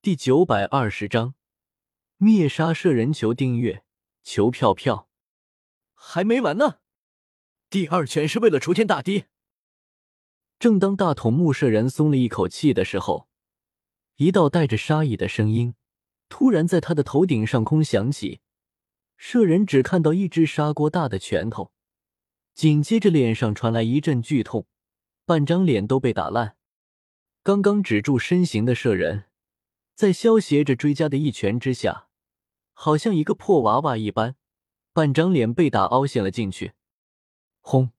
第920章灭杀舍人。求订阅，求票票，还没完呢！第二拳是为了除天大敌。正当大筒木舍人松了一口气的时候，一道带着杀意的声音突然在他的头顶上空响起。舍人只看到一只砂锅大的拳头，紧接着脸上传来一阵剧痛，半张脸都被打烂。刚刚止住身形的舍人，在萧协着追加的一拳之下，好像一个破娃娃一般，半张脸被打凹陷了进去。轰！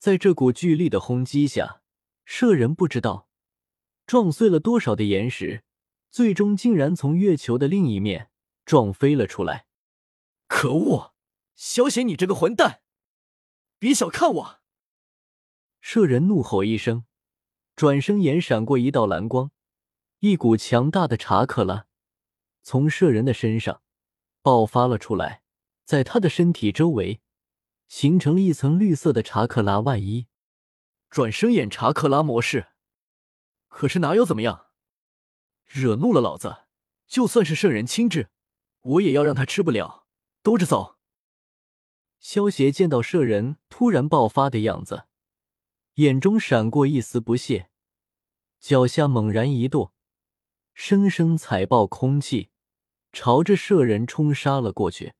在这股巨力的轰击下，舍人不知道撞碎了多少的岩石，最终竟然从月球的另一面撞飞了出来。可恶！萧协，你这个混蛋！别小看我！舍人怒吼一声，转身眼闪过一道蓝光。一股强大的查克拉从舍人的身上爆发了出来，在他的身体周围形成了一层绿色的查克拉外衣。转生眼查克拉模式，可是哪有怎么样？惹怒了老子，就算是舍人亲至，我也要让他吃不了兜着走。萧协见到舍人突然爆发的样子，眼中闪过一丝不屑，脚下猛然一跺，生生踩爆空气，朝着舍人冲杀了过去。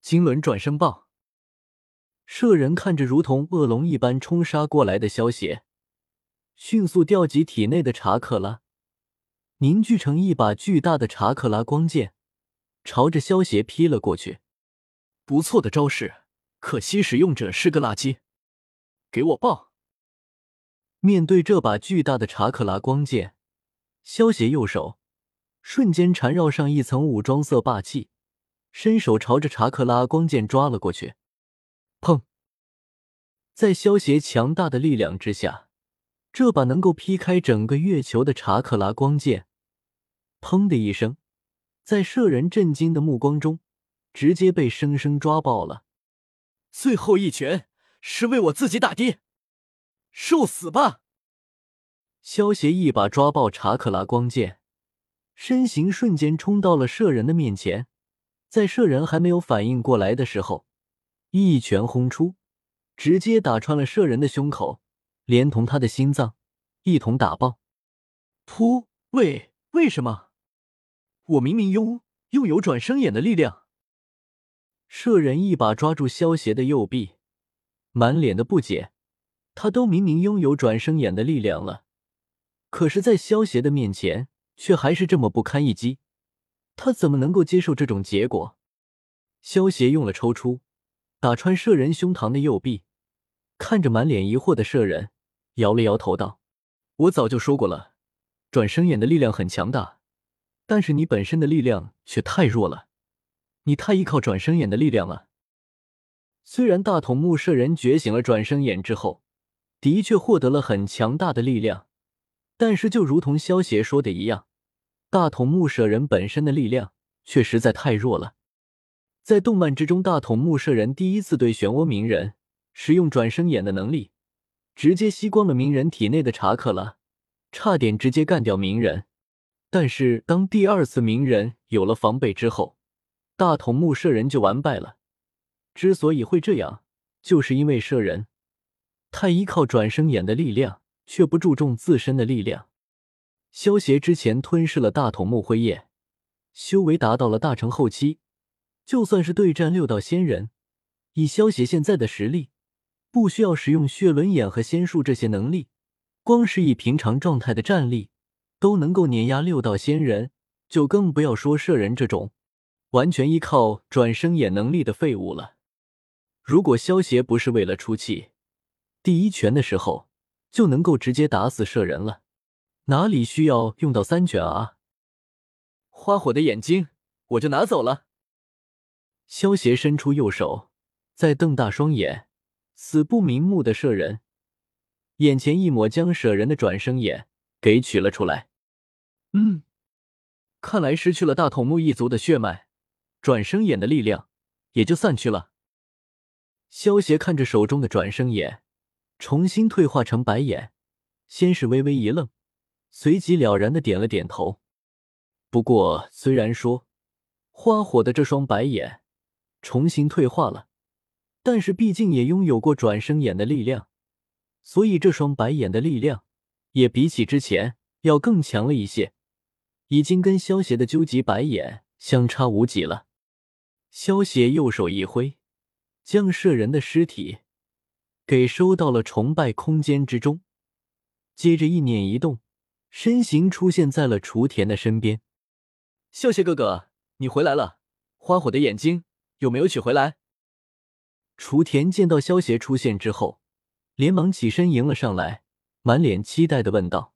金轮转身爆！舍人看着如同恶龙一般冲杀过来的萧协，迅速调集体内的查克拉，凝聚成一把巨大的查克拉光剑，朝着萧协劈了过去。不错的招式，可惜使用者是个垃圾。给我爆！面对这把巨大的查克拉光剑，萧协右手瞬间缠绕上一层武装色霸气，伸手朝着查克拉光剑抓了过去。砰！在萧协强大的力量之下，这把能够劈开整个月球的查克拉光剑，砰的一声，在舍人震惊的目光中直接被生生抓爆了。最后一拳是为我自己打的，受死吧！萧协一把抓爆查克拉光剑，身形瞬间冲到了舍人的面前。在舍人还没有反应过来的时候，一拳轰出，直接打穿了舍人的胸口，连同他的心脏一同打爆。噗！为什么？我明明拥有转生眼的力量。舍人一把抓住萧协的右臂，满脸的不解。他都明明拥有转生眼的力量了，可是在萧协的面前却还是这么不堪一击，他怎么能够接受这种结果？萧协用了抽出打穿舍人胸膛的右臂，看着满脸疑惑的舍人摇了摇头道：我早就说过了，转生眼的力量很强大，但是你本身的力量却太弱了，你太依靠转生眼的力量了。虽然大筒木舍人觉醒了转生眼之后的确获得了很强大的力量，但是就如同萧协说的一样，大筒木舍人本身的力量却实在太弱了。在动漫之中，大筒木舍人第一次对漩涡鸣人使用转生眼的能力，直接吸光了鸣人体内的查克拉，差点直接干掉鸣人。但是当第二次鸣人有了防备之后，大筒木舍人就完败了。之所以会这样，就是因为舍人太依靠转生眼的力量，却不注重自身的力量。萧协之前吞噬了大筒木辉夜，修为达到了大成后期，就算是对战六道仙人，以萧协现在的实力，不需要使用血轮眼和仙术这些能力，光是以平常状态的战力都能够碾压六道仙人，就更不要说舍人这种完全依靠转生眼能力的废物了。如果萧协不是为了出气，第一拳的时候就能够直接打死舍人了，哪里需要用到三拳啊？花火的眼睛我就拿走了。萧协伸出右手，在瞪大双眼死不瞑目的舍人眼前一抹，将舍人的转生眼给取了出来。看来失去了大筒木一族的血脉，转生眼的力量也就散去了。萧协看着手中的转生眼重新退化成白眼，先是微微一愣，随即了然地点了点头。不过虽然说花火的这双白眼重新退化了，但是毕竟也拥有过转生眼的力量，所以这双白眼的力量也比起之前要更强了一些，已经跟萧协的究极白眼相差无几了。萧协右手一挥，将射人的尸体给收到了崇拜空间之中，接着意念一动，身形出现在了雏田的身边。萧协哥哥，你回来了，花火的眼睛有没有取回来？雏田见到萧协出现之后，连忙起身迎了上来，满脸期待地问道。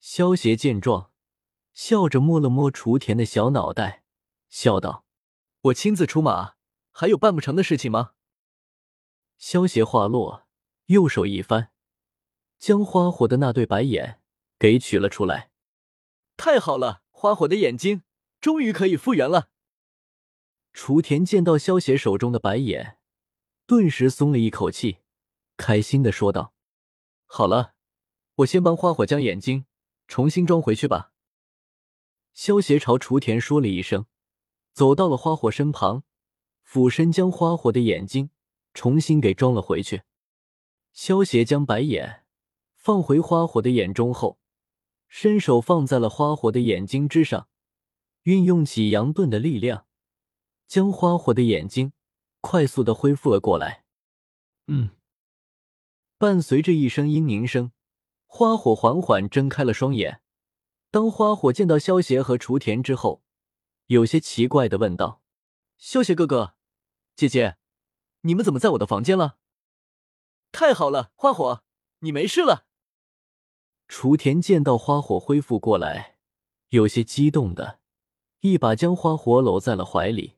萧协见状，笑着摸了摸雏田的小脑袋，笑道：我亲自出马，还有办不成的事情吗？萧协话落，右手一翻，将花火的那对白眼给取了出来。太好了，花火的眼睛终于可以复原了。雏田见到萧协手中的白眼，顿时松了一口气，开心地说道：好了，我先帮花火将眼睛重新装回去吧。萧协朝雏田说了一声，走到了花火身旁，俯身将花火的眼睛重新给装了回去。萧协将白眼放回花火的眼中后，伸手放在了花火的眼睛之上，运用起阳盾的力量，将花火的眼睛快速地恢复了过来。伴随着一声嘤咛声，花火缓缓睁开了双眼。当花火见到萧协和雏田之后，有些奇怪地问道：萧协哥哥，姐姐，你们怎么在我的房间了？太好了，花火，你没事了。雏田见到花火恢复过来，有些激动的一把将花火搂在了怀里。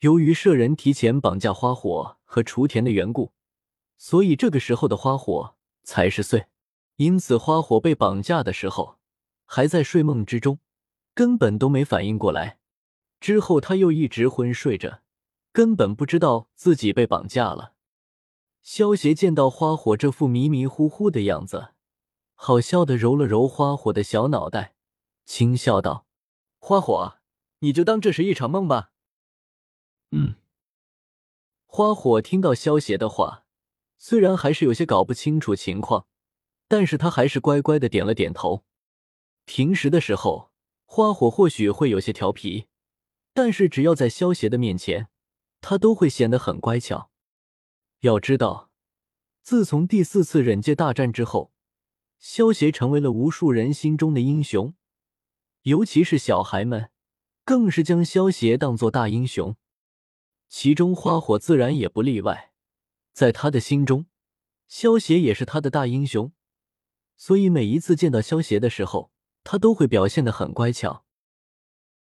由于射人提前绑架花火和雏田的缘故，所以这个时候的花火才10岁，因此花火被绑架的时候还在睡梦之中，根本都没反应过来。之后他又一直昏睡着，根本不知道自己被绑架了。萧协见到花火这副迷迷糊糊的样子，好笑地揉了揉花火的小脑袋，轻笑道：花火，你就当这是一场梦吧。花火听到萧协的话，虽然还是有些搞不清楚情况，但是他还是乖乖地点了点头。平时的时候，花火或许会有些调皮，但是只要在萧协的面前，他都会显得很乖巧。要知道，自从第4次忍界大战之后，萧协成为了无数人心中的英雄，尤其是小孩们更是将萧协当作大英雄，其中花火自然也不例外。在他的心中，萧协也是他的大英雄，所以每一次见到萧协的时候，他都会表现得很乖巧。